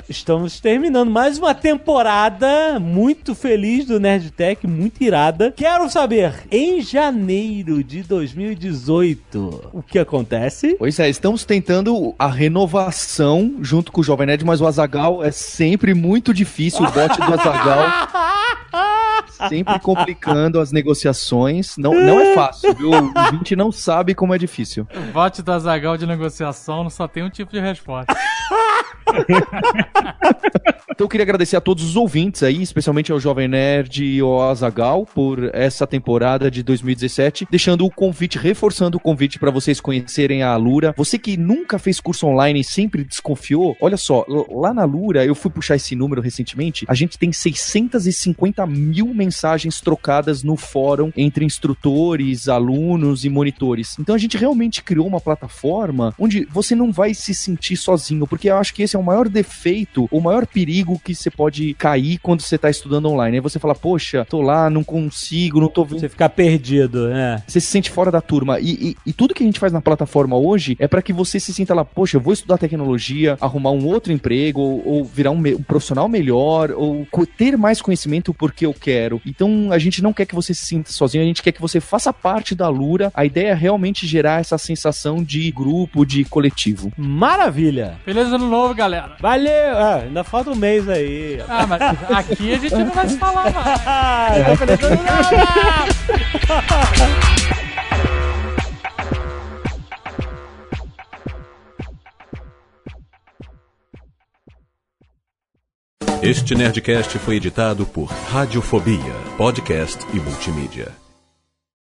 Estamos terminando mais uma temporada muito feliz do NerdTech, muito irada. Quero saber, em janeiro de dois mil e dezoito, o que acontece? Pois é, estamos tentando a renovação junto com o Jovem Nerd, mas o Azaghal é sempre muito difícil, o bot do Azaghal. Sempre complicando as negociações. Não, não é fácil, viu? A gente não sabe como é difícil. O bot do Azaghal de negociação só tem um tipo de resposta. Então eu queria agradecer a todos os ouvintes aí, especialmente ao Jovem Nerd e ao Azaghal por essa temporada de dois mil e dezessete, deixando o convite, reforçando o convite para vocês conhecerem a Alura. Você que nunca fez curso online e sempre desconfiou, olha só, lá na Alura, eu fui puxar esse número recentemente, a gente tem seiscentos e cinquenta mil mensagens trocadas no fórum entre instrutores, alunos e monitores. Então a gente realmente criou uma plataforma onde você não vai se sentir sozinho, porque eu acho que esse é o maior defeito, o maior perigo que você pode cair quando você tá estudando online. Aí você fala, poxa, tô lá, não consigo, não tô... Você fica perdido, né? Você se sente fora da turma. E, e, e tudo que a gente faz na plataforma hoje é pra que você se sinta lá, poxa, eu vou estudar tecnologia, arrumar um outro emprego, ou, ou virar um, me- um profissional melhor, ou co- ter mais conhecimento porque eu quero. Então, a gente não quer que você se sinta sozinho, a gente quer que você faça parte da Alura. A ideia é realmente gerar essa sensação de grupo, de coletivo. Maravilha! Feliz ano novo, galera! Valeu! Ah, ainda falta um mês aí. Ah, mas aqui a gente não vai se falar mais. Não feliz ano novo! Este Nerdcast foi editado por Radiofobia, podcast e multimídia.